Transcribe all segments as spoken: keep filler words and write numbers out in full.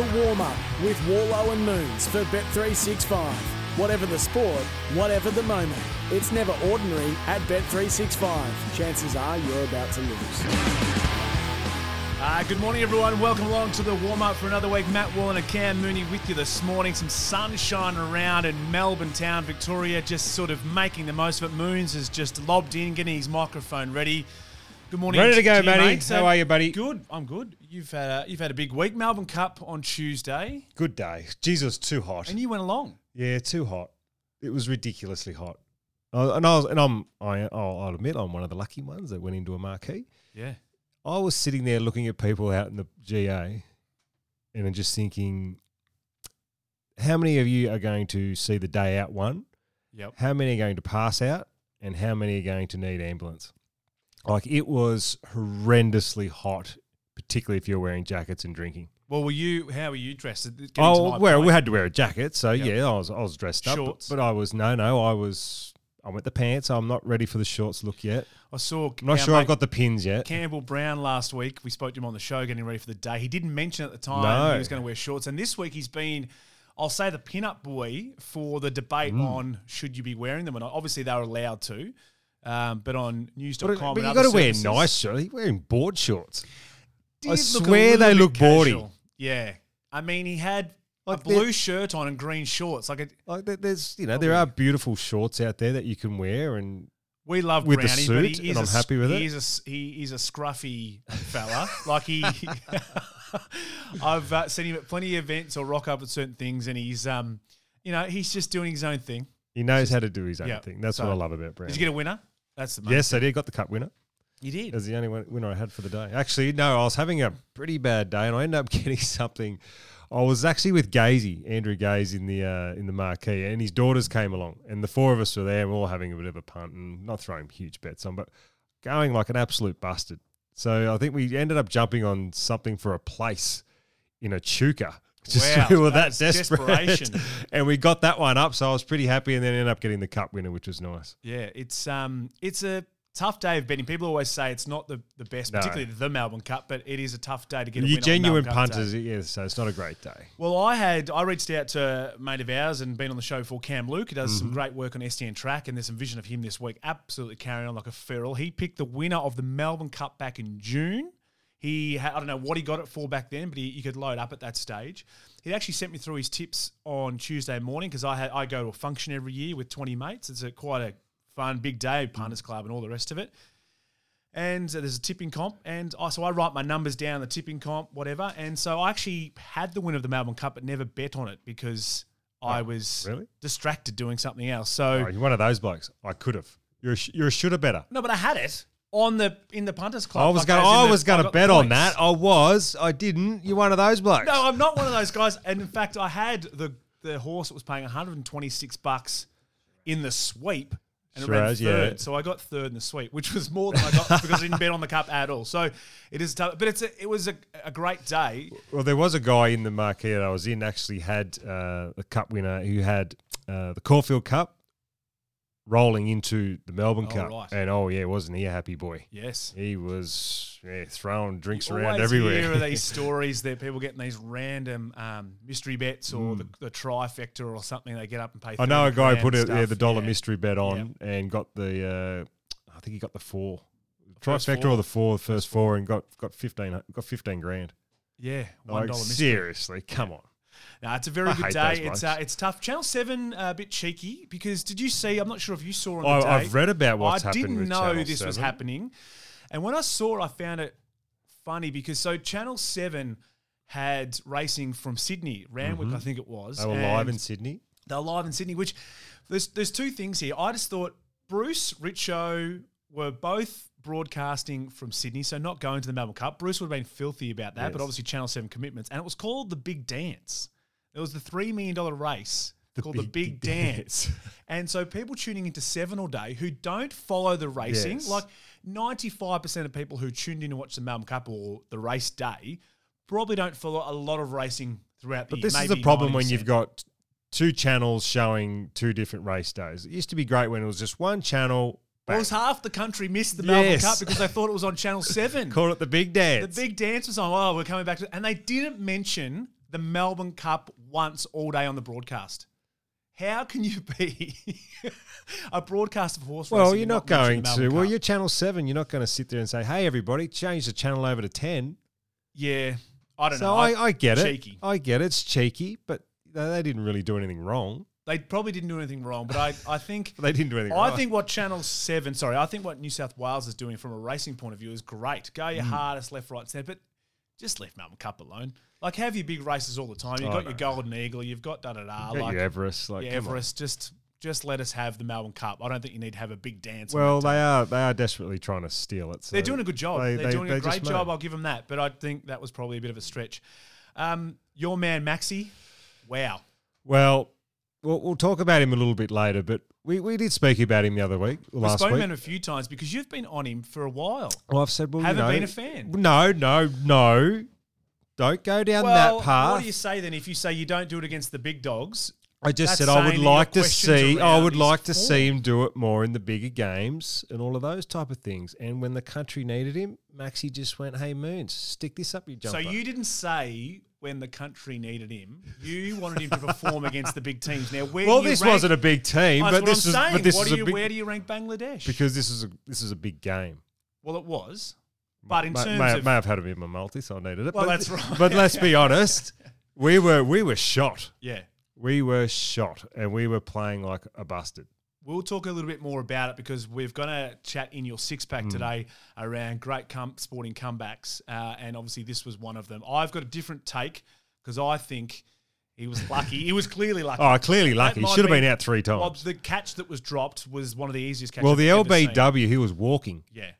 The Warm-Up with Warlow and Moons for Bet three sixty-five. Whatever the sport, whatever the moment, it's never ordinary at Bet three sixty-five. Chances are you're about to lose. Uh, good morning, everyone. Welcome along to the warm-up for another week. Matt Wall and Cam Mooney with you this morning. Some sunshine around in Melbourne town, Victoria, just sort of making the most of it. Moons has just lobbed in, getting his microphone ready. Good morning. Ready to go, Matty. So, how are you, buddy? Good. I'm good. You've had a, you've had a big week. Melbourne Cup on Tuesday. Good day. Jesus, too hot. And you went along. Yeah, too hot. It was ridiculously hot. Uh, and I was, and I'm, I, I'll, I'll admit, I'm one of the lucky ones that went into a marquee. Yeah. I was sitting there looking at people out in the G A and I'm just thinking, how many of you are going to see the day out one? Yep. How many are going to pass out? And how many are going to need ambulance? Like, it was horrendously hot, particularly if you're wearing jackets and drinking. Well, were you? How were you dressed? Getting oh, well, we had to wear a jacket, so yep. yeah, I was I was dressed up. Shorts. But, but I was, no, no, I was... I'm at the pants. I'm not ready for the shorts look yet. I saw. I'm not sure I've got the pins yet. Campbell Brown last week. We spoke to him on the show getting ready for the day. He didn't mention at the time no. he was going to wear shorts. And this week he's been, I'll say, the pin-up boy for the debate mm. on should you be wearing them or not. Obviously they were allowed to, um, but on news dot com. But, but you've got to wear nice shorts. You're wearing board shorts. Did I swear look they look boardy. Yeah. I mean, he had... Like a blue shirt on and green shorts, like a, like there's you know probably. There are beautiful shorts out there that you can wear, and we love with Brownie, the suit, but he is and a, I'm happy with he it. Is a, he is a scruffy fella, like he. I've uh, seen him at plenty of events or rock up at certain things, and he's um, you know, he's just doing his own thing. He knows just, how to do his own yeah, thing. That's so what I love about Brownie. Did you get a winner? That's the yes, thing. I did. Got the cup winner. You did. It was the only winner I had for the day. Actually, no, I was having a pretty bad day, and I ended up getting something. I was actually with Gazy, Andrew Gaze, in the uh, in the marquee, and his daughters came along, and the four of us were there, and we were all having a bit of a punt and not throwing huge bets on, but going like an absolute bastard. So I think we ended up jumping on something for a place in a chuka. Just wow, we were that, that desperate, and we got that one up. So I was pretty happy, and then ended up getting the cup winner, which was nice. Yeah, it's um, it's a. Tough day of betting. People always say it's not the, the best, no. particularly the Melbourne Cup, but it is a tough day to get a You're win genuine on punters, yeah, so it's not a great day. Well, I had I reached out to a mate of ours and been on the show for Cam Luke. He does mm-hmm. some great work on S D N Track, and there's some vision of him this week absolutely carrying on like a feral. He picked the winner of the Melbourne Cup back in June. He had, I don't know what he got it for back then, but he, he could load up at that stage. He actually sent me through his tips on Tuesday morning because I had I go to a function every year with twenty mates. It's a, quite a... fun, big day, Punters Club and all the rest of it. And uh, there's a tipping comp. And I, so I write my numbers down, the tipping comp, whatever. And so I actually had the win of the Melbourne Cup but never bet on it because oh, I was really? distracted doing something else. So oh, you're one of those blokes. I could have. You're a, sh- you're a shoulda better. No, but I had it on the in the Punters Club. I was like going I was going to bet points. on that. I was. I didn't. You're one of those blokes. No, I'm not one of those guys. And in fact, I had the, the horse that was paying one hundred twenty-six bucks in the sweep. And sure it ran third, yeah. so I got third in the sweep, which was more than I got because I didn't bet on the cup at all. So it is tough, but it's a, it was a, a great day. Well, there was a guy in the marquee that I was in actually had uh, the cup winner who had uh, the Caulfield Cup rolling into the Melbourne oh, Cup, right. and oh yeah, wasn't he a happy boy? Yes, he was yeah, throwing drinks you around everywhere. Hear these stories that people getting these random um, mystery bets or mm. the, the trifecta or something. They get up and pay. I know a guy who put it, yeah, the dollar yeah. mystery bet on yep. and got the. Uh, I think he got the four the trifecta four. or the four, the first four, and got got fifteen got fifteen grand. Yeah, one dollar like, mystery. Seriously, come yeah. on. No, it's a very I good day. It's uh, it's tough. Channel seven uh, a bit cheeky because did you see? I'm not sure if you saw on the I, day. I've read about what's I happened. I didn't with know Channel this seven. Was happening, and when I saw it, I found it funny because so Channel seven had racing from Sydney, Randwick, mm-hmm. I think it was. They were live in Sydney. They were live in Sydney. Which there's there's two things here. I just thought Bruce, Richo were both broadcasting from Sydney, so not going to the Melbourne Cup. Bruce would have been filthy about that, yes. but obviously Channel seven commitments, and it was called The Big Dance. It was the three million dollars race the called big, The Big Dance. dance. And so people tuning into seven all day who don't follow the racing, yes. like ninety-five percent of people who tuned in to watch the Melbourne Cup or the race day probably don't follow a lot of racing throughout the but year. But this is the problem ninety percent. When you've got two channels showing two different race days. It used to be great when it was just one channel. Well, it was half the country missed the Melbourne yes. Cup because they thought it was on Channel seven. Called it The Big Dance. The Big Dance was on. Oh, we're coming back to it. And they didn't mention... the Melbourne Cup once all day on the broadcast. How can you be a broadcaster of horse well, racing? Well, you're not, not going to. Well, Cup? You're Channel seven. You're not going to sit there and say, hey, everybody, change the channel over to ten. Yeah, I don't so know. So I, I get cheeky. it. I get it. It's cheeky, but they didn't really do anything wrong. They probably didn't do anything wrong, but I, I think they didn't do anything. I right. think what Channel seven, sorry, I think what New South Wales is doing from a racing point of view is great. Go your mm. hardest, left, right, centre, but just leave Melbourne Cup alone. Like, have your big races all the time. You've oh, got no. your Golden Eagle. You've got da da da. Like your Everest, like yeah, Everest. Just, just let us have the Melbourne Cup. I don't think you need to have a big dance. Well, they are, they are desperately trying to steal it. So they're doing a good job. They, they're they, doing they a great job. I'll give them that. But I think that was probably a bit of a stretch. Um, your man Maxie, wow. Well. Well, we'll talk about him a little bit later, but we, we did speak about him the other week, last week. We spoke about him a few times because you've been on him for a while. Well, I've said, well, haven't you know, been a fan. No, no, no. Don't go down well, that path. What do you say then if you say you don't do it against the big dogs? I just said I would like to see I would like to form. see him do it more in the bigger games and all of those type of things. And when the country needed him, Maxie just went, hey, Moons, stick this up your jumper. So you didn't say when the country needed him. You wanted him to perform against the big teams. Now, where well, do you this rank? wasn't a big team, oh, but, this was, but this what is. What do you? Big, where do you rank Bangladesh? Because this is a this is a big game. Well, it was, but in may, terms may, of may have had a bit of a multi, so I needed it. Well, but, that's right. But let's be honest, we were we were shot. Yeah. We were shot and we were playing like a bastard. We'll talk a little bit more about it because we've got a chat in your six-pack mm. today around great com- sporting comebacks, uh, and obviously this was one of them. I've got a different take because I think he was lucky. He was clearly lucky. Oh, clearly lucky. He should have been, been out three times. Well, the catch that was dropped was one of the easiest catches Well, the L B W, he was walking. Yeah.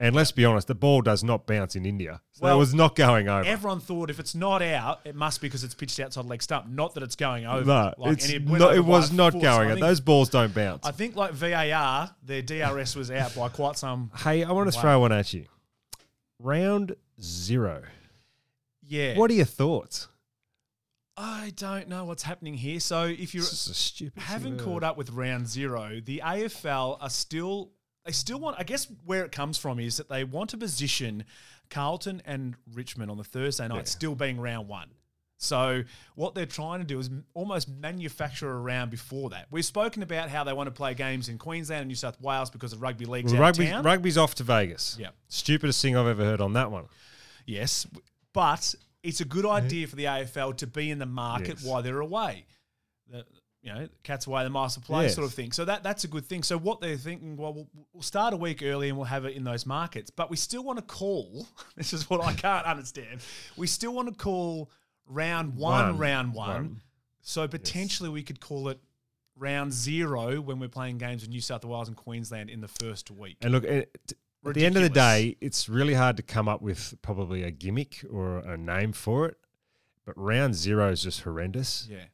And let's be honest, the ball does not bounce in India. So well, it was not going over. Everyone thought if it's not out, it must be because it's pitched outside leg stump, not that it's going over. No, like, it's it, not, it was not force. going over. Those balls don't bounce. I think like V A R, their D R S was out by quite some... Hey, I want to way. throw one at you. Round zero. Yeah. What are your thoughts? I don't know what's happening here. So if you haven't zero. caught up with round zero, the A F L are still... They still want, I guess where it comes from is that they want to position Carlton and Richmond on the Thursday night yeah. still being round one. So what they're trying to do is almost manufacture a round before that. We've spoken about how they want to play games in Queensland and New South Wales because of rugby leagues well, out rugby's, of town. Rugby's off to Vegas. Yeah. Stupidest thing I've ever heard on that one. Yes, but it's a good idea for the A F L to be in the market yes. while they're away. The, You know, Cats away, the master play yes. sort of thing. So that that's a good thing. So what they're thinking, well, well, we'll start a week early and we'll have it in those markets. But we still want to call, this is what I can't understand, we still want to call round one, one. round one. one. So potentially yes. we could call it round zero when we're playing games in New South Wales and Queensland in the first week. And look, at, at the end of the day, it's really hard to come up with probably a gimmick or a name for it. But round zero is just horrendous. Yeah.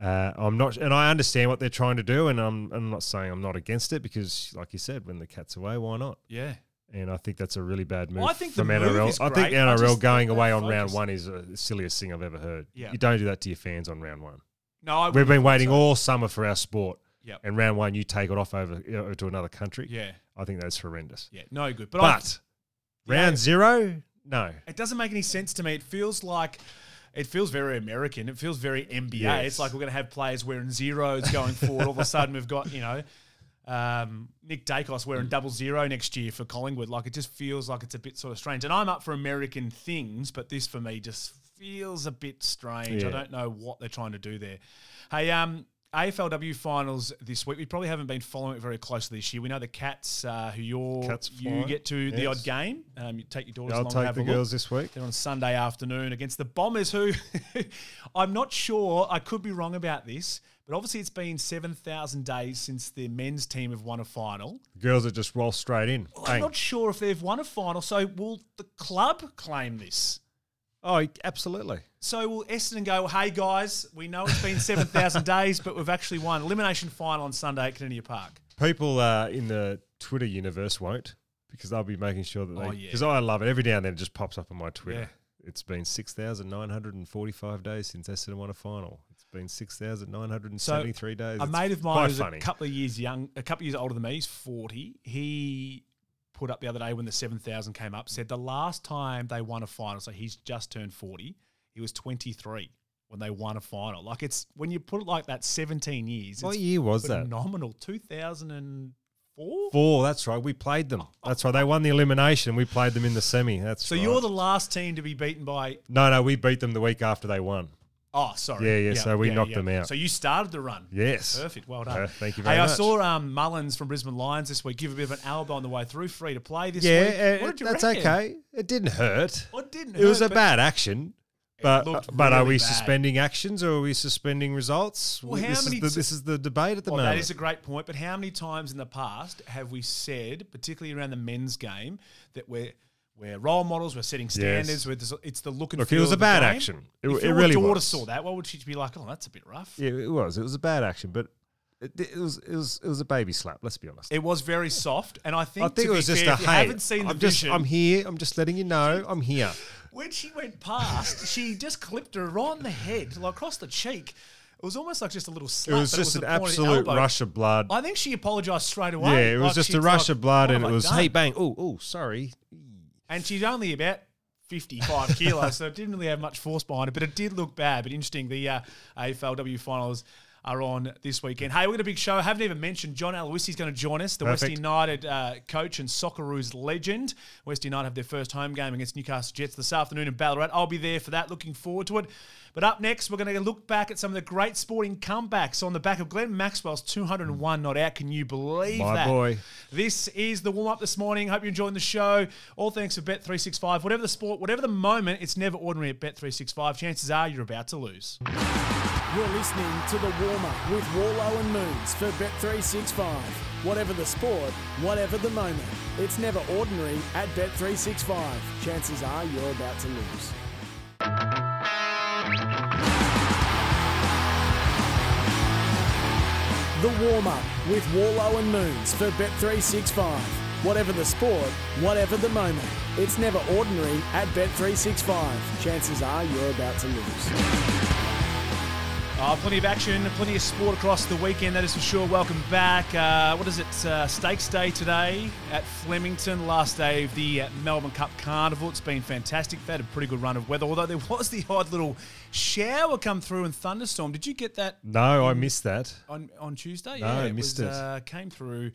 Uh, I'm not, and I understand what they're trying to do, and I'm, I'm not saying I'm not against it because, like you said, when the cat's away, why not? Yeah, and I think that's a really bad move. Well, I think from the N R L. Move is great. I think N R L I going away on focused. round one is uh, the silliest thing I've ever heard. Yeah, you don't do that to your fans on round one. No, I we've been waiting so. all summer for our sport. Yeah, and round one you take it off over you know, to another country. Yeah, I think that's horrendous. Yeah, no good. But, but I, round yeah. zero, no, it doesn't make any sense to me. It feels like. It feels very American. It feels very N B A. Yes. It's like we're going to have players wearing zeros going forward. All of a sudden, we've got, you know, um, Nick Dacos wearing double zero next year for Collingwood. Like, it just feels like it's a bit sort of strange. And I'm up for American things, but this for me just feels a bit strange. Yeah. I don't know what they're trying to do there. Hey, um, A F L W finals this week. We probably haven't been following it very closely this year. We know the Cats, uh, who you're, Cats you get to yes. the odd game. Um, you take your daughters along. I'll take have the girls look. this week. They're on Sunday afternoon against the Bombers, who I'm not sure. I could be wrong about this, but obviously it's been seven thousand days since the men's team have won a final. The girls are just roll straight in. Well, I'm not sure if they've won a final, so will the club claim this? Oh, absolutely. So will Essendon go, hey, guys, we know it's been seven thousand days, but we've actually won. Elimination final on Sunday at Canidia Park. People uh, in the Twitter universe won't because they'll be making sure that they... Because oh, yeah. I love it. Every now and then it just pops up on my Twitter. Yeah. It's been six thousand nine hundred forty-five days since Essendon won a final. It's been six thousand nine hundred seventy-three so days. A mate of mine who's a couple of years young, a couple of years older than me, he's forty. He... put up the other day when the seven thousand came up, said the last time they won a final, so he's just turned forty, he was twenty-three. when they won a final. Like, it's when you put it like that, seventeen years. What year was phenomenal. that? Phenomenal. two thousand four Four, that's right. We played them. That's right. They won the elimination. We played them in the semi. That's so right. So you're the last team to be beaten by... No, no, we beat them the week after they won. Oh, sorry. Yeah, yeah, yeah so we yeah, knocked yeah. them out. So you started the run. Yes. Perfect, well done. Uh, thank you very hey, much. Hey, I saw um, Mullins from Brisbane Lions this week give a bit of an elbow on the way through, free to play this yeah, week. Yeah, uh, that's reckon? okay. It didn't hurt. Well, it didn't it hurt. It was a bad action. But but really are we bad. suspending actions or are we suspending results? Well, how this, many is the, t- this is the debate at the well, moment. That is a great point. But how many times in the past have we said, particularly around the men's game, that we're we're role models, we're setting standards, yes. we're, it's the look and look, feel of the game. It was a bad game. action. It, if it your really daughter was. saw that, why would she be like, oh, that's a bit rough? Yeah, it was. It was a bad action, but it, it was it was it was a baby slap. Let's be honest. It was very yeah. soft, and I think I think it was just fair, a hey. I haven't seen I'm the just, vision. I'm here. I'm just letting you know. I'm here. When she went past, she just clipped her right on the head, like across the cheek. It was almost like just a little slap. It was just it was an absolute rush of blood. I think she apologised straight away. Yeah, it was like just a rush like, of blood, and it was, done? hey, bang, oh, oh, sorry. And she's only about fifty-five kilos, so it didn't really have much force behind it, but it did look bad. But interesting, the uh, A F L W finals are on this weekend. Hey, we've got a big show. I haven't even mentioned John Aloisi is going to join us, the Perfect. West United uh, coach and Socceroos legend. West United have their first home game against Newcastle Jets this afternoon in Ballarat. I'll be there for that. Looking forward to it. But up next, we're going to look back at some of the great sporting comebacks on the back of Glenn Maxwell's two hundred and one not out. Can you believe My that? My boy. This is the warm-up this morning. Hope you're enjoying the show. All thanks to Bet three sixty-five. Whatever the sport, whatever the moment, it's never ordinary at Bet three sixty-five. Chances are you're about to lose. You're listening to The Warm-Up with Warlow and Moons for Bet three sixty-five. Whatever the sport, whatever the moment, it's never ordinary at Bet three sixty-five. Chances are you're about to lose. The Warm-Up with Warlow and Moons for Bet three sixty-five. Whatever the sport, whatever the moment, it's never ordinary at Bet three sixty-five. Chances are you're about to lose. Oh, plenty of action, plenty of sport across the weekend, that is for sure. Welcome back. Uh, what is it? Uh, Stakes Day today at Flemington, last day of the uh, Melbourne Cup Carnival. It's been fantastic. They've had a pretty good run of weather, although there was the odd little shower come through and thunderstorm. Did you get that? No, I missed that. On on Tuesday? No, yeah, I missed it. Was, it. Uh, came through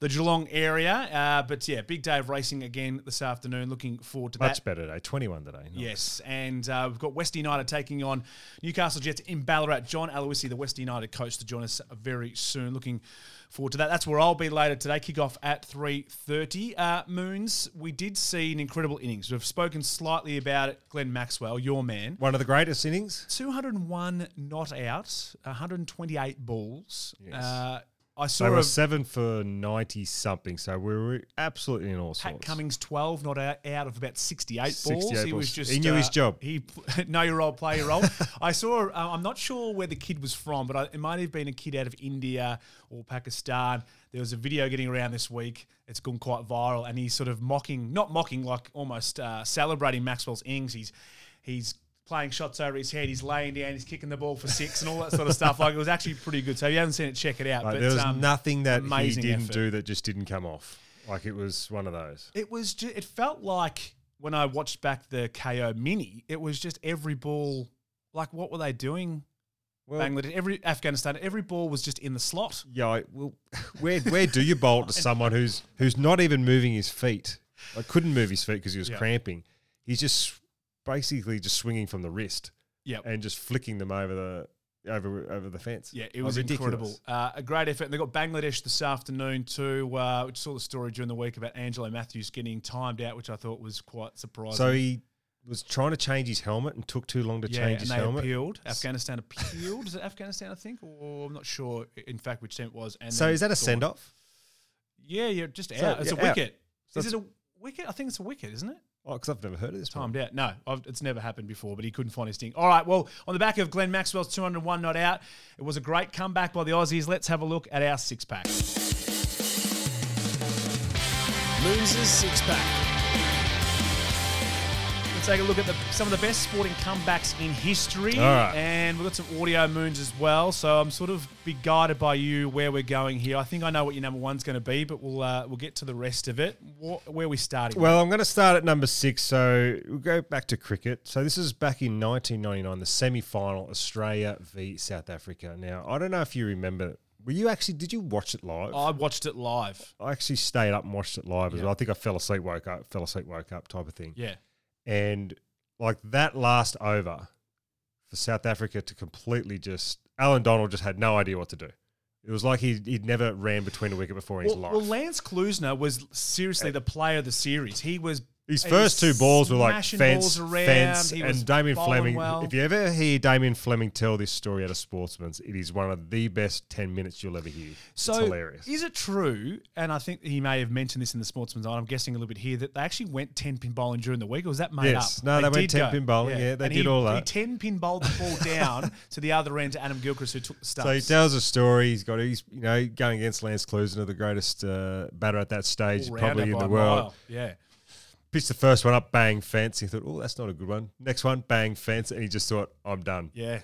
the Geelong area. Uh, but yeah, big day of racing again this afternoon. Looking forward to Much that. Much better day, twenty-one today. Nice. Yes, and uh, we've got West United taking on Newcastle Jets in Ballarat. John Aloisi, the West United coach, to join us very soon. Looking forward to that. That's where I'll be later today. Kick off at three thirty. Uh, Moons, we did see an incredible innings. We've spoken slightly about it. Glenn Maxwell, your man. One of the greatest innings. two hundred and one not out, one hundred twenty-eight balls. Yes. Uh, I saw they were a, seven for ninety-something, so we were absolutely in all Pat sorts. Pat Cummings, twelve, not out, out of about sixty-eight, sixty-eight balls. He balls. was just He knew uh, his job. He Know your role, play your role. I saw, uh, I'm not sure where the kid was from, but I, it might have been a kid out of India or Pakistan. There was a video getting around this week. It's gone quite viral, and he's sort of mocking, not mocking, like almost uh, celebrating Maxwell's innings. He's, he's playing shots over his head, he's laying down, he's kicking the ball for six and all that sort of stuff. Like, it was actually pretty good. So if you haven't seen it, check it out. Like, but there was um, nothing that he didn't effort. do that just didn't come off. Like, it was one of those. It was. Ju- it felt like when I watched back the K O mini, it was just every ball. Like, what were they doing? Well, Bangladesh, every Afghanistan, every ball was just in the slot. Yeah, I, well, where where do you bowl to someone who's who's not even moving his feet? I couldn't move his feet because he was yeah. cramping. He's just. Basically, just swinging from the wrist, yep. and just flicking them over the over over the fence. Yeah, it was, was incredible. Uh, a great effort. And they got Bangladesh this afternoon too. Uh, we saw the story during the week about Angelo Matthews getting timed out, which I thought was quite surprising. So he was trying to change his helmet and took too long to yeah, change his helmet. Yeah, and they appealed. Afghanistan appealed. Is it Afghanistan? I think, or I'm not sure. In fact, which team it was. And so is that a send off? Yeah, you're just so, out. It's yeah, a wicket. So is it a wicket? I think it's a wicket, isn't it? Oh, because I've never heard of this. Timed out. No, I've, it's never happened before, but he couldn't find his thing. All right, well, on the back of Glenn Maxwell's two hundred and one not out, it was a great comeback by the Aussies. Let's have a look at our six-pack. Losers six-pack. take a look at the, some of the best sporting comebacks in history. All right. And we've got some audio moons as well. So I'm sort of be guided by you where we're going here. I think I know what your number one's going to be, but we'll uh, we'll get to the rest of it. What, where are we starting? Well, I'm going to start at number six. So we'll go back to cricket. So this is back in nineteen ninety-nine, the semi-final, Australia v South Africa. Now, I don't know if you remember it. Were you actually, did you watch it live? I watched it live. I actually stayed up and watched it live as yeah. well. I think I fell asleep, woke up, fell asleep, woke up type of thing. Yeah. And like that last over for South Africa to completely just, Alan Donald just had no idea what to do. It was like he'd, he'd never ran between a wicket before in well, his life. Well, Lance Klusener was seriously the player of the series. He was His first two balls were like fence, fence, and Damien Fleming. Well. If you ever hear Damien Fleming tell this story at a Sportsman's, it is one of the best ten minutes you'll ever hear. So it's hilarious. Is it true, and I think he may have mentioned this in the Sportsman's, I'm guessing a little bit here, that they actually went ten-pin bowling during the week, or was that made yes. up? No, they, they went ten-pin bowling, yeah. yeah they and did he, all that. He ten-pin bowled the ball down to the other end to Adam Gilchrist, who took the stumps. So he tells a story. He's got, he's you know, going against Lance Klusener, the greatest uh, batter at that stage all probably in the world. Mile. Yeah. Pitched the first one up, bang, fence. He thought, oh, that's not a good one. Next one, bang, fence. And he just thought, I'm done. Yeah.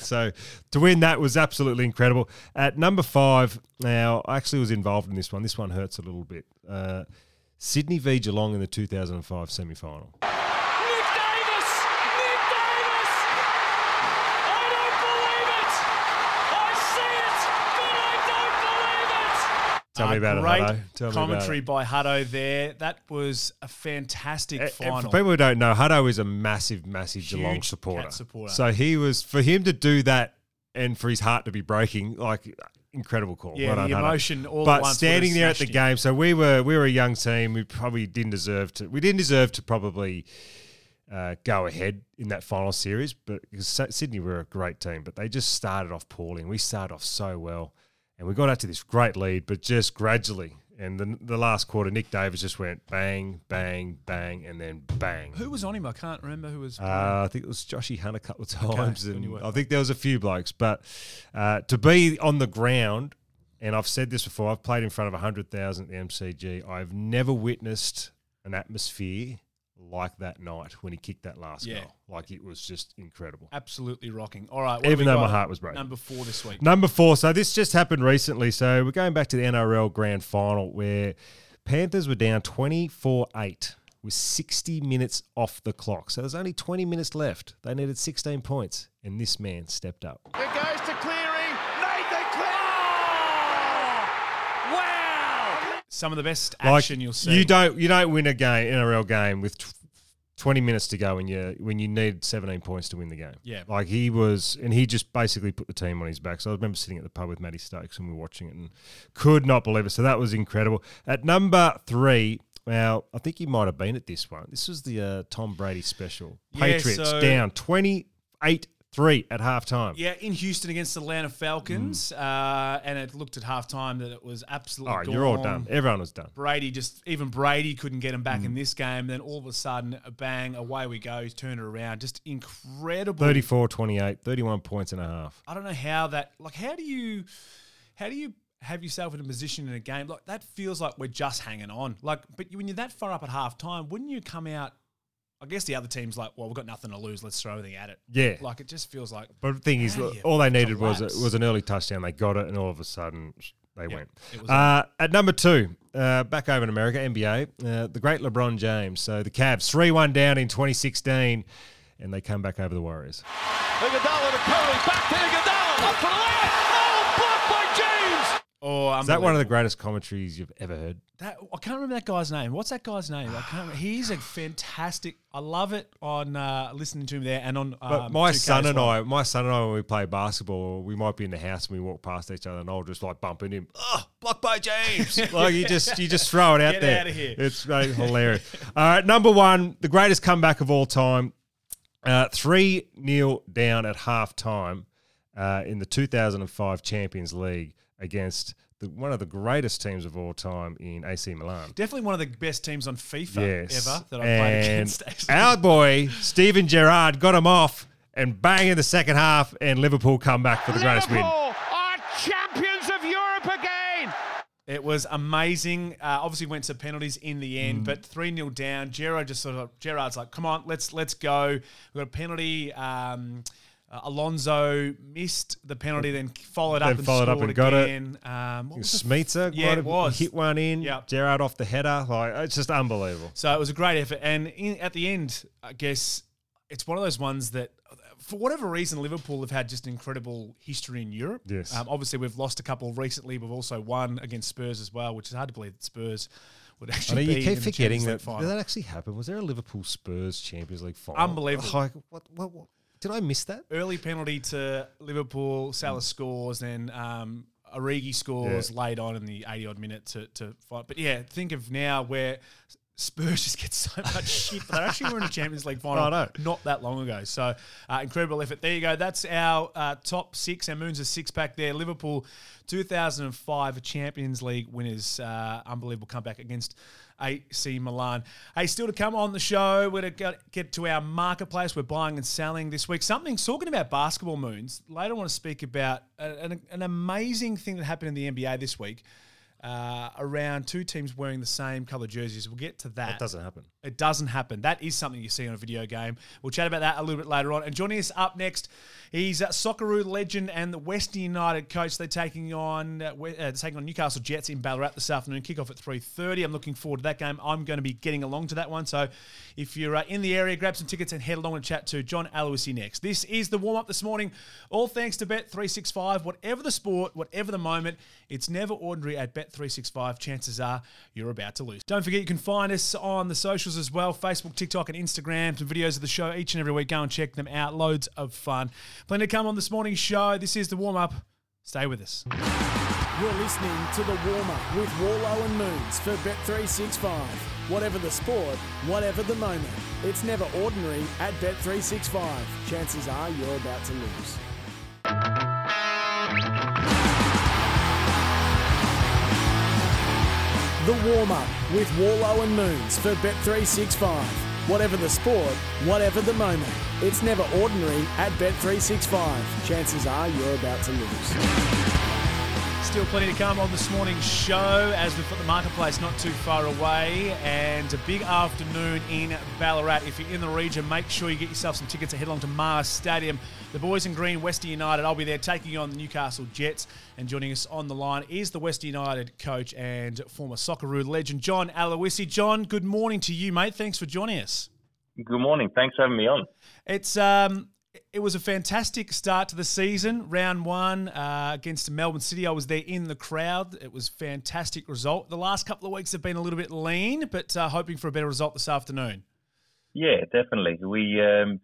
So to win that was absolutely incredible. At number five, now, I actually was involved in this one. This one hurts a little bit. Uh, Sydney v Geelong in the two thousand five semi-final. Nick Davis! Nick Davis! I don't believe it! I see it, but I don't believe it! Tell uh, me about great. it, Hutto. Tell commentary me about it. by Hutto there. That was a fantastic and, final. And for people who don't know, Hutto is a massive, massive Huge Geelong supporter. supporter. So he was, for him to do that and for his heart to be breaking, like, incredible call. Yeah, well the done, emotion Hutto. all but at once. But standing there at the game, so we were we were a young team. We probably didn't deserve to, we didn't deserve to probably uh, go ahead in that final series. But Sydney were a great team, but they just started off poorly. And we started off so well. And we got out to this great lead, but just gradually. And the, the last quarter, Nick Davis just went bang, bang, bang, and then bang. Who was on him? I can't remember who was. Uh, I think it was Joshy Hunt a couple of times. Okay. And I think there was a few blokes. But uh, to be on the ground, and I've said this before, I've played in front of one hundred thousand at the M C G. I've never witnessed an atmosphere like that night when he kicked that last yeah. goal. Like it was just incredible. Absolutely rocking. All right. Even though my heart was broken. Number four this week. Number four. So this just happened recently. So we're going back to the N R L grand final where Panthers were down twenty-four eight with sixty minutes off the clock. So there's only twenty minutes left. They needed sixteen points and this man stepped up. It goes to Cleary. Nathan Cleary. Wow. Some of the best action like you'll see. You don't, you don't win a game, N R L game with T- twenty minutes to go when you when you need seventeen points to win the game. Yeah. Like he was – and he just basically put the team on his back. So I remember sitting at the pub with Matty Stokes and we were watching it and could not believe it. So that was incredible. At number three, well, I think he might have been at this one. This was the uh, Tom Brady special. Patriots yeah, so down twenty-eight three at halftime. Yeah, in Houston against the Atlanta Falcons. Mm. Uh, and it looked at halftime that it was absolutely gone. Oh, you're all done. Everyone was done. Brady just, even Brady couldn't get him back mm. in this game. Then all of a sudden, bang, away we go. He's turned it around. Just incredible. thirty-four twenty-eight, thirty-one points and a half. I don't know how that, like, how do you, how do you, have yourself in a position in a game? Like, that feels like we're just hanging on. Like, but when you're that far up at halftime, wouldn't you come out? I guess the other team's like, well, we've got nothing to lose. Let's throw everything at it. Yeah. Like, it just feels like... But the thing is, look, all they needed was a, was an early touchdown. They got it, and all of a sudden, they yeah, went. Uh, at number two, uh, back over in America, N B A, uh, the great LeBron James. So the Cavs, three one down in twenty sixteen, and they come back over the Warriors. Iguodala to Curry, back to Iguodala, up for the layup. Oh, blocked by James. Oh, is that one of the greatest commentaries you've ever heard? That I can't remember that guy's name. What's that guy's name? I can't remember. He's a fantastic. I love it on uh, listening to him there and on. Um, but my son and well. I, my son and I, when we play basketball, we might be in the house and we walk past each other, and I'll just like bump into him. Oh, blocked by James! Like you just you just throw it out Get there. Get out of here! It's really hilarious. All right, number one, the greatest comeback of all time. Three uh, nil down at halftime uh, in the two thousand five Champions League. Against the, one of the greatest teams of all time in A C Milan. Definitely one of the best teams on FIFA yes. ever that I've and played against. Actually. Our boy, Steven Gerrard, got him off and bang in the second half and Liverpool come back for the Liverpool greatest win. Liverpool are champions of Europe again. It was amazing. Uh, obviously went to penalties in the end, mm. but three nil down. Gerard just sort of Gerard's like, come on, let's let's go. We've got a penalty. Um, uh, Alonso missed the penalty, then followed then up and followed scored up and got again. It. Um, Smeater, yeah, it was hit one in. Yep. Gerard off the header, like it's just unbelievable. So it was a great effort, and in, at the end, I guess it's one of those ones that, for whatever reason, Liverpool have had just an incredible history in Europe. Yes. Um, obviously, we've lost a couple recently. We've also won against Spurs as well, which is hard to believe that Spurs would actually I mean, be in the Champions League final. You keep forgetting that. Did that actually happen? Was there a Liverpool-Spurs Champions League final? Unbelievable. Like, what, what, what? Did I miss that? Early penalty to Liverpool. Salah mm. scores. Then um, Origi scores yeah. late on in the eighty-odd minute to, to fight. But, yeah, think of now where Spurs just get so much shit, but they actually were in a Champions League final no, not that long ago. So uh, incredible effort. There you go. That's our uh, top six. Our Moons are six back there. Liverpool, two thousand five Champions League winners. Uh, unbelievable comeback against A C Milan. Hey, still to come on the show, we're going to get to our marketplace. We're buying and selling this week. Something, talking about basketball, Moons. Later I want to speak about an, an amazing thing that happened in the N B A this week. Uh, around two teams wearing the same colour jerseys. We'll get to that. It doesn't happen. It doesn't happen. That is something you see on a video game. We'll chat about that a little bit later on. And joining us up next, he's a Socceroo legend and the West United coach. They're taking on uh, uh, taking on Newcastle Jets in Ballarat this afternoon. Kickoff at three thirty. I'm looking forward to that game. I'm going to be getting along to that one. So if you're uh, in the area, grab some tickets and head along and chat to John Aloisi next. This is the warm-up this morning. All thanks to Bet three sixty-five. Whatever the sport, whatever the moment, it's never ordinary at Bet three sixty-five. three sixty-five, chances are you're about to lose. Don't forget you can find us on the socials as well, Facebook, TikTok and Instagram. Some videos of the show each and every week. Go and check them out. Loads of fun. Plenty to come on this morning's show. This is The Warm-Up. Stay with us. You're listening to The Warm-Up with Warlow and Moons for Bet three sixty-five. Whatever the sport, whatever the moment, it's never ordinary at Bet three sixty-five. Chances are you're about to lose. The Warm-Up with Warlow and Moons for Bet three sixty-five. Whatever the sport, whatever the moment, it's never ordinary at Bet three sixty-five. Chances are you're about to lose. Still plenty to come on this morning's show as we've got the marketplace not too far away and a big afternoon in Ballarat. If you're in the region, make sure you get yourself some tickets to head along to Mars Stadium. The boys in green, West United, I'll be there taking on the Newcastle Jets. And joining us on the line is the West United coach and former Socceroo legend, John Aloisi. John, good morning to you, mate. Thanks for joining us. Good morning. Thanks for having me on. It's um, it was a fantastic start to the season. Round one uh, against Melbourne City. I was there in the crowd. It was a fantastic result. The last couple of weeks have been a little bit lean, but uh, hoping for a better result this afternoon. Yeah, definitely. We... Um...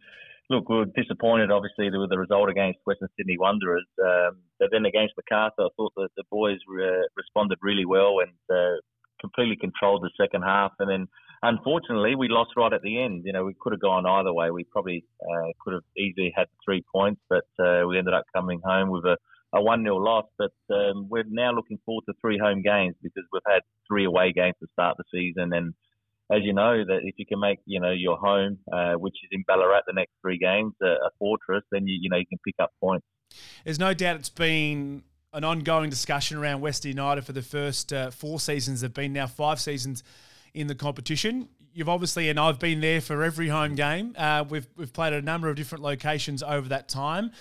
Look, we were disappointed, obviously, with the result against Western Sydney Wanderers. Um, but then against Macarthur, I thought that the boys re- responded really well and uh, completely controlled the second half. And then, unfortunately, we lost right at the end. You know, we could have gone either way. We probably uh, could have easily had three points, but uh, we ended up coming home with a, a one nil loss. But um, we're now looking forward to three home games because we've had three away games to start the season. And as you know, that if you can make, you know, your home, uh, which is in Ballarat, the next three games, uh, a fortress, then, you you know, you can pick up points. There's no doubt it's been an ongoing discussion around West United for the first uh, four seasons. They've been now five seasons in the competition. You've obviously, and I've been there for every home game. Uh, we've we've played at a number of different locations over that time.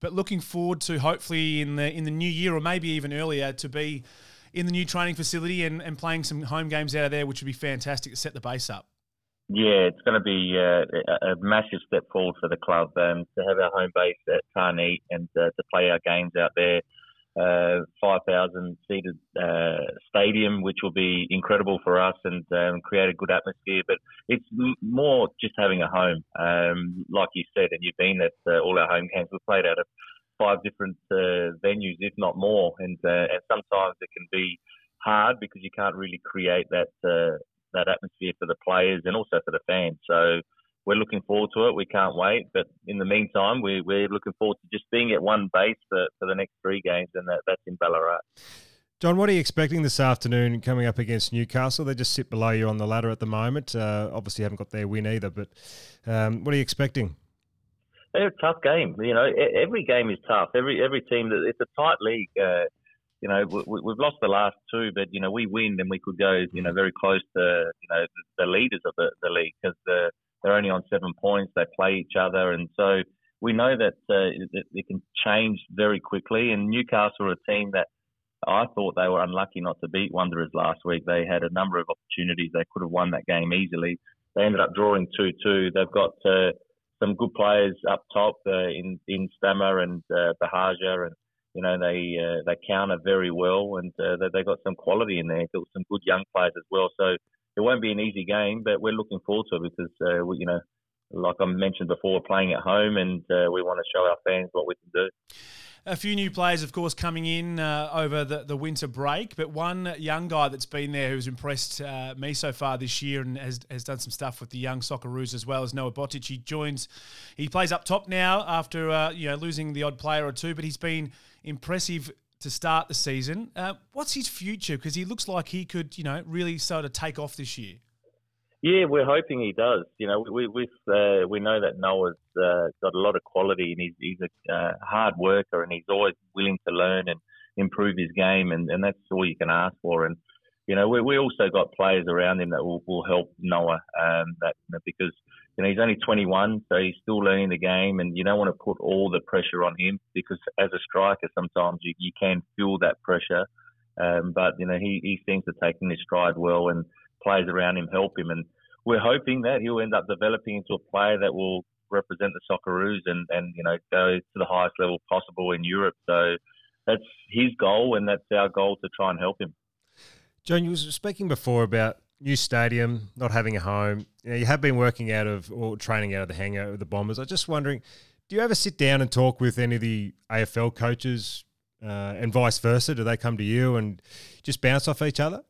But looking forward to hopefully in the in the new year or maybe even earlier to be in the new training facility and, and playing some home games out of there, which would be fantastic to set the base up. Yeah, it's going to be uh, a massive step forward for the club um, to have our home base at Tarney and uh, to play our games out there. Uh, five thousand seated uh, stadium, which will be incredible for us and um, create a good atmosphere. But it's more just having a home. Um, like you said, and you've been at uh, all our home games, we've played out of five different uh, venues, if not more, and uh, and sometimes it can be hard because you can't really create that uh, that atmosphere for the players and also for the fans. So we're looking forward to it. We can't wait. But in the meantime, we, we're looking forward to just being at one base for, for the next three games, and that, that's in Ballarat. John, what are you expecting this afternoon coming up against Newcastle? They just sit below you on the ladder at the moment. Uh, obviously, haven't got their win either, but um, what are you expecting? They're a tough game. You know, every game is tough. Every every team, it's a tight league. Uh, you know, we, we've lost the last two, but, you know, we win and we could go, you know, very close to, you know, the, the leaders of the, the league because the, they're only on seven points. They play each other. And so we know that uh, it, it can change very quickly. And Newcastle are a team that I thought they were unlucky not to beat Wanderers last week. They had a number of opportunities. They could have won that game easily. They ended up drawing two two. They've got uh, some good players up top uh, in, in Stammer and uh, Bahaja, and, you know, they uh, they counter very well, and uh, they, they got some quality in there. Got some good young players as well. So it won't be an easy game, but we're looking forward to it because, uh, we, you know, like I mentioned before, playing at home, and uh, we want to show our fans what we can do. A few new players, of course, coming in uh, over the, the winter break, but one young guy that's been there who's impressed uh, me so far this year and has, has done some stuff with the young Socceroos as well as Noah Botic. He joins, he plays up top now after uh, you know losing the odd player or two, but he's been impressive to start the season. Uh, what's his future? Because he looks like he could, you know, really sort of take off this year. Yeah, we're hoping he does. You know, we we uh, we know that Noah's uh, got a lot of quality, and he's he's a uh, hard worker, and he's always willing to learn and improve his game, and, and that's all you can ask for. And you know, we we also got players around him that will, will help Noah. Um, that because you know he's only twenty-one, so he's still learning the game, and you don't want to put all the pressure on him because as a striker, sometimes you you can feel that pressure. Um, but you know, he he seems to take in his stride well, and players around him help him, and we're hoping that he'll end up developing into a player that will represent the Socceroos and, and you know go to the highest level possible in Europe. So that's his goal, and that's our goal to try and help him. John, you were speaking before about new stadium, not having a home. You know, you have been working out of or training out of the hangar with the Bombers. I was just wondering, do you ever sit down and talk with any of the A F L coaches uh, and vice versa? Do they come to you and just bounce off each other?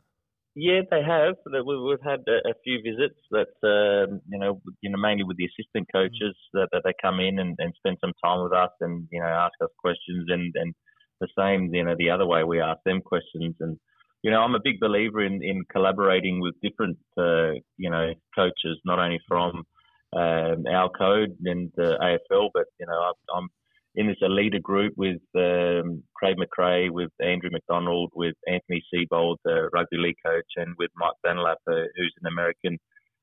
Yeah, they have. We've had a few visits that, um, you know, you know, mainly with the assistant coaches that, that they come in and, and spend some time with us and, you know, ask us questions and, and the same, you know, the other way we ask them questions. And, you know, I'm a big believer in, in collaborating with different, uh, you know, coaches, not only from um, our code and uh, A F L, but, you know, I'm in this Alida group with um, Craig McRae, with Andrew McDonald, with Anthony Seabold, the rugby league coach, and with Mike Dunlap, uh, who's an American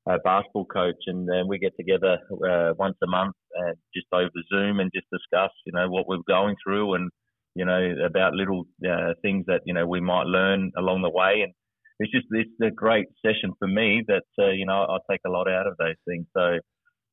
uh, basketball coach. And then we get together uh, once a month uh, just over Zoom and just discuss, you know, what we're going through and, you know, about little uh, things that, you know, we might learn along the way. And it's just it's a great session for me that, uh, you know, I take a lot out of those things. So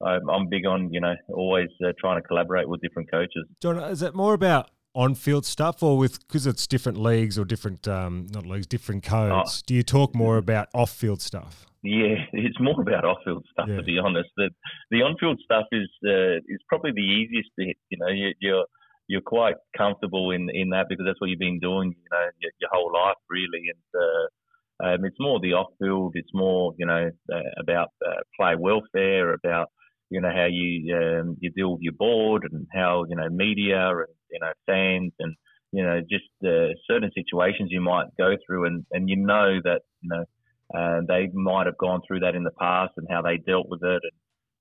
I'm big on, you know, always uh, trying to collaborate with different coaches. John, is it more about on-field stuff or with, because it's different leagues or different, um, not leagues, different codes, oh. do you talk more about off-field stuff? Yeah, it's more about off-field stuff, yeah. to be honest. The, the on-field stuff is uh, is probably the easiest bit. You know, you, you're you're quite comfortable in, in that because that's what you've been doing, you know, your, your whole life really. And uh, um, it's more the off-field, it's more, you know, uh, about uh, player welfare, about, you know, how you um, you deal with your board and how, you know, media and, you know, fans and, you know, just uh, certain situations you might go through and, and you know that, you know, uh, they might have gone through that in the past and how they dealt with it and,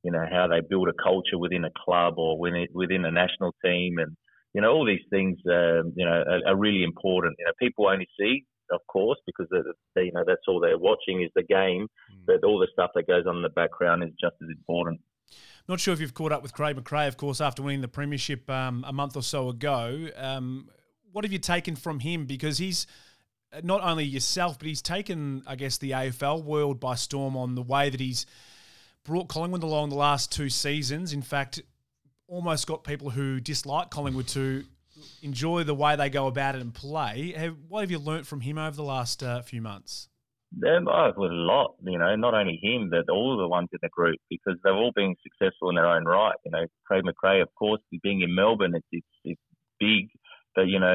you know, how they build a culture within a club or within, within a national team. And, you know, all these things, uh, you know, are, are really important. You know, people only see, of course, because, you know, that's all they're watching is the game, mm. but all the stuff that goes on in the background is just as important. Not sure if you've caught up with Craig McRae, of course, after winning the premiership um, a month or so ago. Um, what have you taken from him? Because he's not only yourself, but he's taken, I guess, the A F L world by storm on the way that he's brought Collingwood along the last two seasons. In fact, almost got people who dislike Collingwood to enjoy the way they go about it and play. Have, what have you learnt from him over the last uh, few months? Um, oh, a lot, you know, not only him, but all the ones in the group, because they've all been successful in their own right. You know, Craig McRae, of course, being in Melbourne, it's, it's, it's big. But, you know,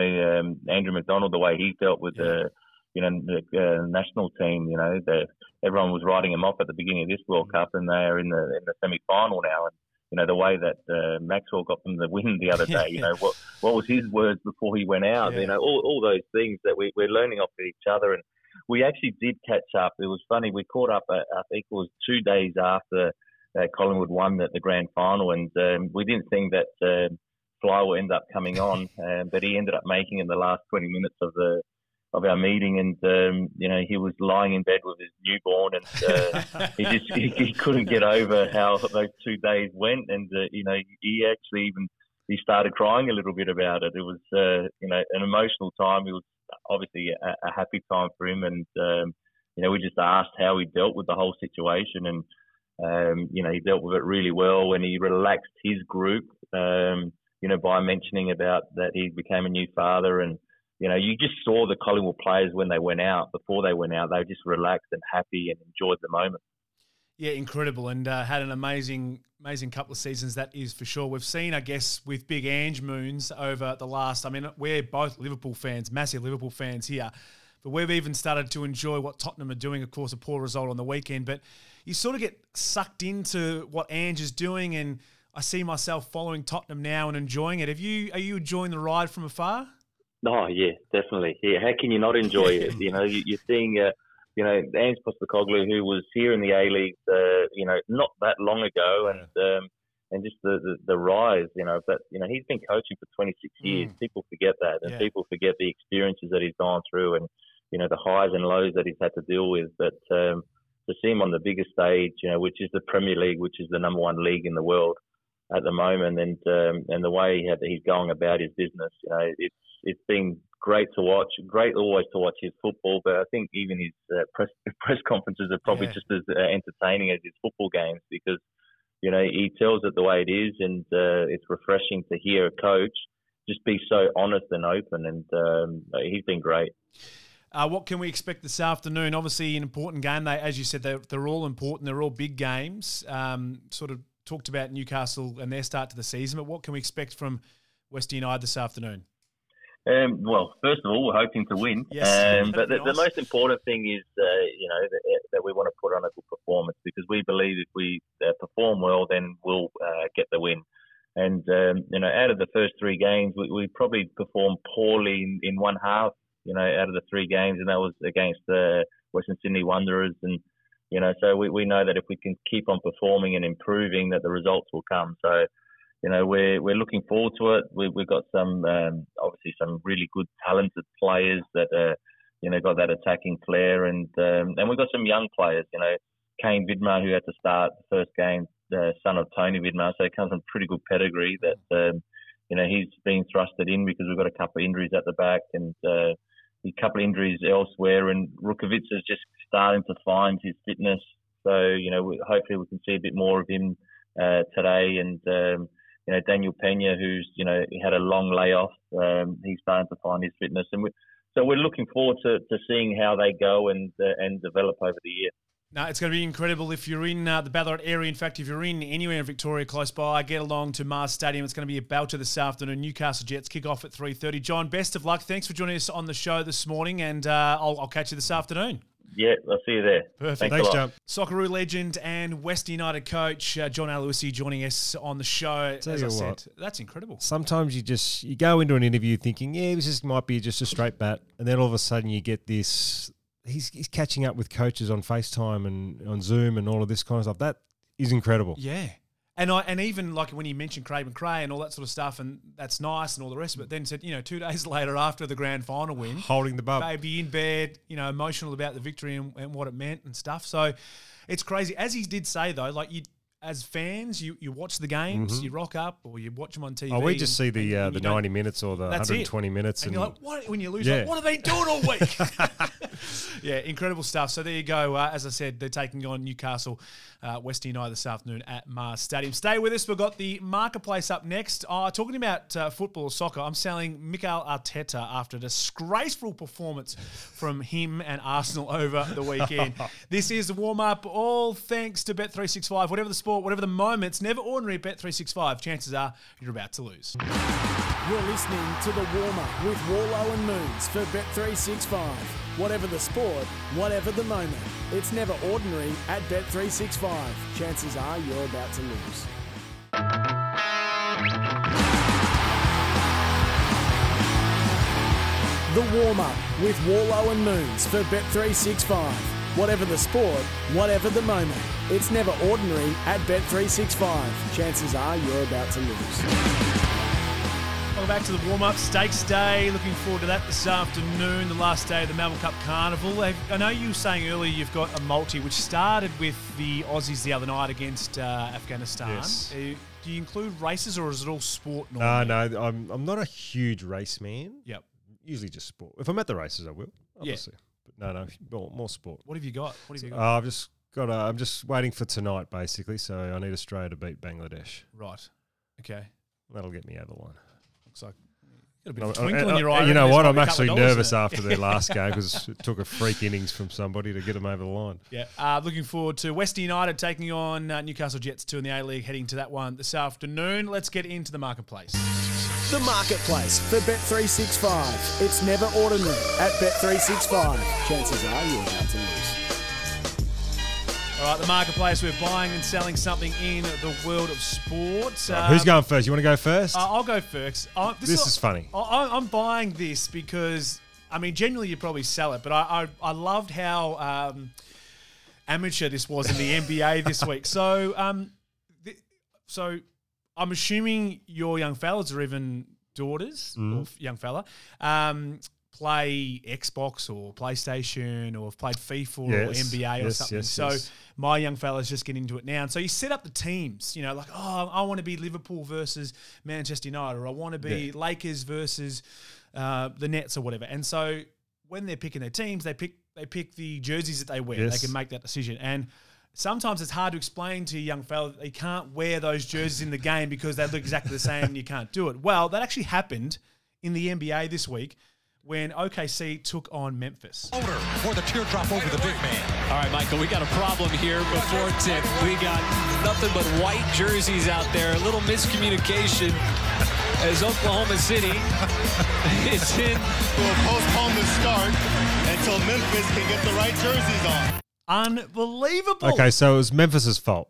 um, Andrew McDonald, the way he dealt with the, you know, the uh, national team, you know, the, everyone was writing him off at the beginning of this World Cup and they're in the in the semi-final now. And, you know, the way that uh, Maxwell got them the win the other day, you know, what what was his words before he went out? Yeah. You know, all, all those things that we, we're learning off of each other. And we actually did catch up. It was funny. We caught up, at, I think it was two days after uh, Collingwood won the, the grand final, and um, we didn't think that uh, Flow ended up coming on, um, but he ended up making in the last twenty minutes of the of our meeting, and um, you know, he was lying in bed with his newborn, and uh, he just he, he couldn't get over how those two days went, and uh, you know, he actually even he started crying a little bit about it. It was uh, you know, an emotional time. It was obviously a, a happy time for him, and um, you know, we just asked how he dealt with the whole situation, and um, you know, he dealt with it really well, and he relaxed his group. Um, You know, by mentioning about that he became a new father, and you know, you just saw the Collingwood players when they went out, before they went out, they were just relaxed and happy and enjoyed the moment. Yeah, incredible, and uh, had an amazing, amazing couple of seasons. That is for sure. We've seen, I guess, with Big Ange Moons over the last. I mean, we're both Liverpool fans, massive Liverpool fans here, but we've even started to enjoy what Tottenham are doing. Of course, a poor result on the weekend, but you sort of get sucked into what Ange is doing, and I see myself following Tottenham now and enjoying it. Have you? Are you enjoying the ride from afar? Oh, yeah, definitely. Yeah, how can you not enjoy it? You know, you, you're seeing, uh, you know, Ange Postecoglou, who was here in the A-League, uh, you know, not that long ago, and um, and just the, the, the rise, you know, that you know, he's been coaching for twenty-six years. Mm. People forget that, and yeah. people forget the experiences that he's gone through, and you know, the highs and lows that he's had to deal with, but. Um, to see him on the biggest stage, you know, which is the Premier League, which is the number one league in the world at the moment, and um, and the way he he's going about his business, you know, it's it's been great to watch, great always to watch his football, but I think even his uh, press press conferences are probably yeah. just as uh, entertaining as his football games, because you know, he tells it the way it is, and uh, it's refreshing to hear a coach just be so honest and open, and um, he's been great. Uh, what can we expect this afternoon? Obviously, an important game. They, as you said, they're, they're all important. They're all big games. Um, sort of talked about Newcastle and their start to the season, but what can we expect from West United this afternoon? Um, well, first of all, we're hoping to win. Yes, um, but the, nice. the most important thing is, uh, you know, that, that we want to put on a good performance, because we believe if we uh, perform well, then we'll uh, get the win. And, um, you know, out of the first three games, we, we probably performed poorly in, in one half. You know, out of the three games, and that was against the Western Sydney Wanderers, and you know, so we, we know that if we can keep on performing and improving, that the results will come. So, you know, we're we're looking forward to it. We, we've got some um, obviously some really good talented players that uh, you know, got that attacking flair, and um, and we've got some young players. You know, Kane Vidmar, who had to start the first game, the son of Tony Vidmar, so he comes from pretty good pedigree. That um, you know, he's been thrusted in because we've got a couple of injuries at the back, and uh, a couple of injuries elsewhere, and Rukavica is just starting to find his fitness. So, you know, we, hopefully we can see a bit more of him uh, today. And, um, you know, Daniel Pena, who's, you know, he had a long layoff, um, he's starting to find his fitness. And we, so we're looking forward to, to seeing how they go and uh, and develop over the year. No, it's going to be incredible if you're in uh, the Ballarat area. In fact, if you're in anywhere in Victoria close by, get along to Mars Stadium. It's going to be a belter this afternoon. Newcastle Jets kick off at three thirty. John, best of luck. Thanks for joining us on the show this morning, and uh, I'll, I'll catch you this afternoon. Yeah, I'll see you there. Perfect. Thanks, John. Socceroo legend and West United coach uh, John Aloisi joining us on the show. Tell As I said, what, that's incredible. Sometimes you just you go into an interview thinking, yeah, this just might be just a straight bat, and then all of a sudden you get this. He's he's catching up with coaches on FaceTime and on Zoom and all of this kind of stuff. That is incredible. Yeah. And I and even like when he mentioned Craven Cray and all that sort of stuff, and that's nice and all the rest of it, then said, you know, two days later after the grand final win. Holding the bub. Baby in bed, you know, emotional about the victory and, and what it meant and stuff. So it's crazy. As he did say, though, like you as fans, you, you watch the games, mm-hmm. you rock up or you watch them on T V. Oh, we just and, see the, and, uh, and the ninety minutes or the one hundred twenty it. minutes. And, and you're like, what, when you lose, yeah. like, what are they doing all week? Yeah, incredible stuff. So there you go. Uh, as I said, they're taking on Newcastle, uh, West United this afternoon at Mars Stadium. Stay with us. We've got the marketplace up next. Uh, talking about uh, football, soccer, I'm selling Mikel Arteta after a disgraceful performance from him and Arsenal over the weekend. This is the warm-up, all thanks to Bet three sixty-five. Whatever the sport, whatever the moment, it's never ordinary at Bet three sixty-five. Chances are you're about to lose. You're listening to The Warm-Up with Warlow and Moons for Bet three sixty-five. Whatever the sport, whatever the moment, it's never ordinary at Bet three sixty-five. Chances are you're about to lose. The Warm-Up with Warlow and Moons for Bet three sixty-five. Whatever the sport, whatever the moment, it's never ordinary at Bet three sixty-five. Chances are you're about to lose. Welcome back to the warm-up. Stakes Day. Looking forward to that this afternoon, the last day of the Melbourne Cup Carnival. I know you were saying earlier you've got a multi, which started with the Aussies the other night against uh, Afghanistan. Yes. Uh, do you include races or is it all sport normally? Uh, no, I'm, I'm not a huge race man. Yep. Usually just sport. If I'm at the races, I will, obviously. Yeah. But no, no, more, more sport. What have you got? What have you got? Uh, I've just got a, I'm just waiting for tonight, basically, so I need Australia to beat Bangladesh. Right. Okay. That'll get me over the line. Looks like a bit of a twinkle I, I, in your eye. You know what? I'm actually nervous after their last game because it took a freak innings from somebody to get them over the line. Yeah. Uh, looking forward to West United taking on uh, Newcastle Jets two in the A-League, heading to that one this afternoon. Let's get into the marketplace. The marketplace for Bet three sixty-five. It's never ordinary at Bet three sixty-five. Chances are you're about to lose. All right, the marketplace, we're buying and selling something in the world of sports. Right, um, who's going first? You want to go first? Uh, I'll go first. Uh, this this is, is funny. I, I'm buying this because, I mean, generally you probably sell it, but I I, I loved how um, amateur this was in the N B A this week. So, um, th- so I'm assuming your young fellas or even daughters, mm. or young fella, um, play Xbox or PlayStation or have played FIFA yes, or N B A yes, or something. Yes, so yes. My young fella's just getting into it now. And so you set up the teams, you know, like, oh, I want to be Liverpool versus Manchester United or I want to be yeah. Lakers versus uh, the Nets or whatever. And so when they're picking their teams, they pick they pick the jerseys that they wear. Yes. They can make that decision. And sometimes it's hard to explain to a young fella that they can't wear those jerseys in the game because they look exactly the same and you can't do it. Well, that actually happened in the N B A this week when O K C took on Memphis. Older for the teardrop over the big man. All right, Michael, we got a problem here before tip. We got nothing but white jerseys out there. A little miscommunication as Oklahoma City is in. We'll postpone the start until Memphis can get the right jerseys on. Unbelievable. Okay, so it was Memphis's fault.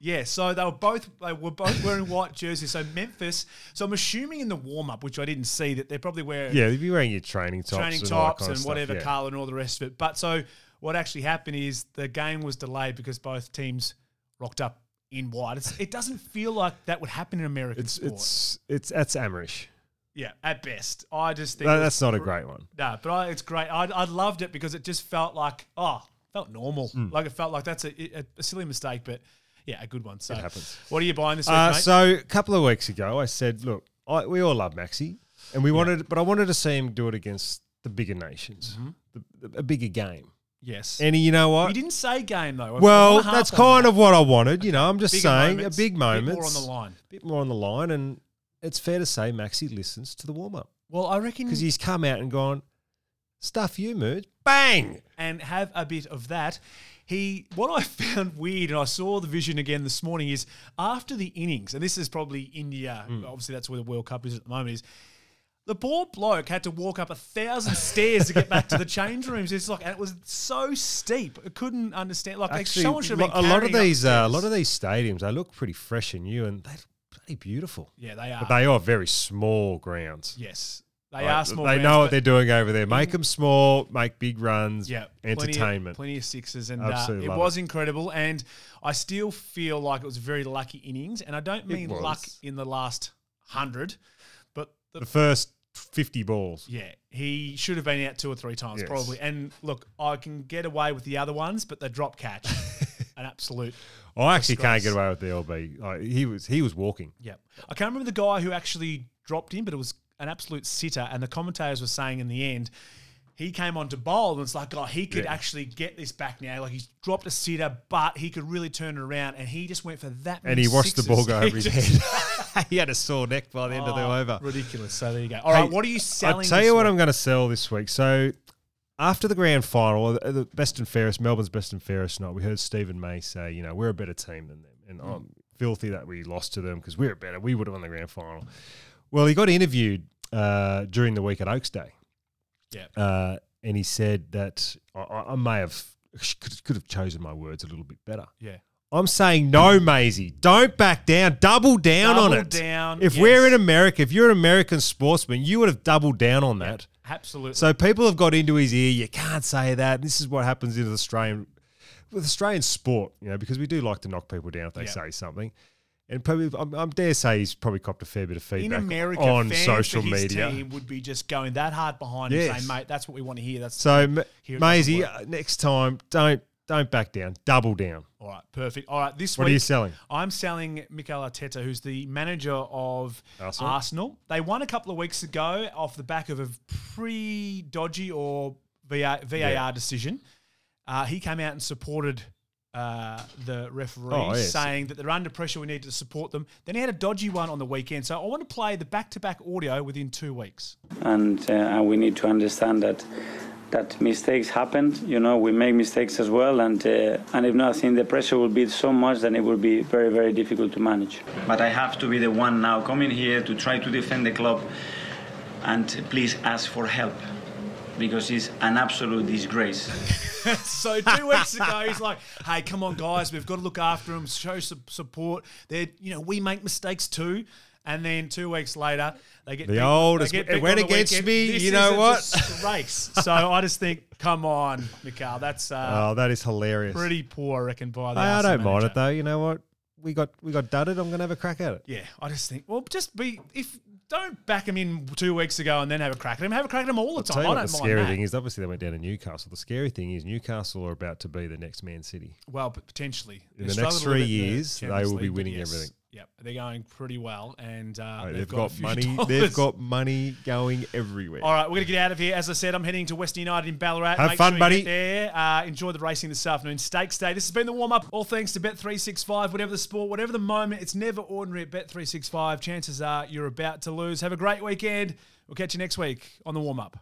Yeah, so they were both they were both wearing white jerseys. So Memphis, so I'm assuming in the warm-up, which I didn't see, that they're probably wearing... Yeah, they'd be wearing your training tops. Training and tops and, and whatever, yeah. Carla and all the rest of it. But so what actually happened is the game was delayed because both teams rocked up in white. It's, it doesn't feel like that would happen in American it's, sport. It's, it's, that's amateurish. Yeah, at best. I just think... No, that's not a great one. No, nah, but I, it's great. I, I loved it because it just felt like, oh, felt normal. Mm. Like it felt like that's a, a, a silly mistake, but... Yeah, a good one. So, it happens. What are you buying this week, uh, mate? So, a couple of weeks ago, I said, look, I, we all love Maxie, and we yeah. wanted, but I wanted to see him do it against the bigger nations, mm-hmm. the, a bigger game. Yes. And you know what? You didn't say game, though. Well, that's kind of what I wanted. You know, I'm just saying a big moment. A bit more on the line. A bit more on the line, and it's fair to say Maxie listens to the warm-up. Well, I reckon... Because he's come out and gone, stuff you, mood, bang! And have a bit of that. He, what I found weird, and I saw the vision again this morning, is after the innings, and this is probably India, mm. obviously that's where the World Cup is at the moment, is the poor bloke had to walk up a thousand stairs to get back to the change rooms. It's like, and it was so steep, I couldn't understand. Like, actually, someone should have been a lot of these, uh, a lot of these stadiums, they look pretty fresh and new, and they look pretty beautiful. Yeah, they are. But they are very small grounds. Yes. They like, are small. They know what they're doing over there. Make them small, make big runs, yeah, entertainment. Plenty of, plenty of sixes. And uh, it was it. incredible. And I still feel like it was a very lucky innings. And I don't mean luck in the last one hundred, but the, the first fifty balls. Yeah. He should have been out two or three times yes. probably. And look, I can get away with the other ones, but the drop catch, an absolute... I actually disgrace. Can't get away with the L B. Like, he was he was walking. Yeah. I can't remember the guy who actually dropped him, but it was... an absolute sitter, and the commentators were saying in the end, he came on to bowl, and it's like, oh, he could yeah. actually get this back now. Like, he's dropped a sitter, but he could really turn it around, and he just went for that many And he watched sixes. The ball go over his head. He had a sore neck by the end oh, of the over. Ridiculous. So there you go. All hey, right, what are you selling? I'll tell you what week? I'm going to sell this week. So after the grand final, the best and fairest, Melbourne's best and fairest night, we heard Stephen May say, you know, we're a better team than them, and mm. I'm filthy that we lost to them because we're better. We would have won the grand final. Well, he got interviewed uh, during the week at Oaks Day. Yeah. Uh, and he said that I, I may have, could, could have chosen my words a little bit better. Yeah. I'm saying no, Maisie. Don't back down. Double down double on it. Double down. If yes. we're in America, if you're an American sportsman, you would have doubled down on that. Yeah, absolutely. So people have got into his ear, you can't say that. This is what happens in Australian, with Australian sport, you know, because we do like to knock people down if they yeah. say something. And probably, I'm, I'm dare say, he's probably copped a fair bit of feedback in America, on social media. In America, fans for his team would be just going that hard behind yes. and saying, "Mate, that's what we want to hear." That's so, M- Maisie, uh, next time, don't don't back down, double down. All right, perfect. All right, this what week, what are you selling? I'm selling Mikel Arteta, who's the manager of Arsenal. Arsenal. They won a couple of weeks ago off the back of a pretty dodgy or V A R, V A R yeah. decision. Uh, he came out and supported. Uh, the referee oh, yes. saying that they're under pressure, we need to support them. Then he had a dodgy one on the weekend. So I want to play the back-to-back audio within two weeks. And uh, we need to understand that that mistakes happen. You know, we make mistakes as well. And uh, and if not, I think the pressure will be so much that it will be very, very difficult to manage. But I have to be the one now coming here to try to defend the club and please ask for help. Because it's an absolute disgrace. So two weeks ago, he's like, "Hey, come on, guys, we've got to look after them, show some support. They're, you know, we make mistakes too." And then two weeks later, they get the big, oldest. Get it went against weekend. me. This you know what? Race. So I just think, come on, Mikel, that's uh, oh, that is hilarious. Pretty poor, I reckon. By the I don't manager. mind it though. You know what? We got we got dudded. I'm going to have a crack at it. Yeah, I just think. Well, just be if. Don't back him in two weeks ago and then have a crack at him. Have a crack at him all the time. I don't mind that. The scary thing is, obviously, they went down to Newcastle. The scary thing is Newcastle are about to be the next Man City. Well, but potentially. In the next three years, they will be winning everything. Yep, they're going pretty well, and uh, right, they've, they've got, got money. Dollars. They've got money going everywhere. All right, we're gonna get out of here. As I said, I'm heading to West United in Ballarat. Have Make fun, sure you buddy. Get there, uh, enjoy the racing this afternoon. Stakes Day. This has been the warm up. All thanks to Bet three sixty-five. Whatever the sport, whatever the moment, it's never ordinary at Bet three sixty-five. Chances are you're about to lose. Have a great weekend. We'll catch you next week on the warm up.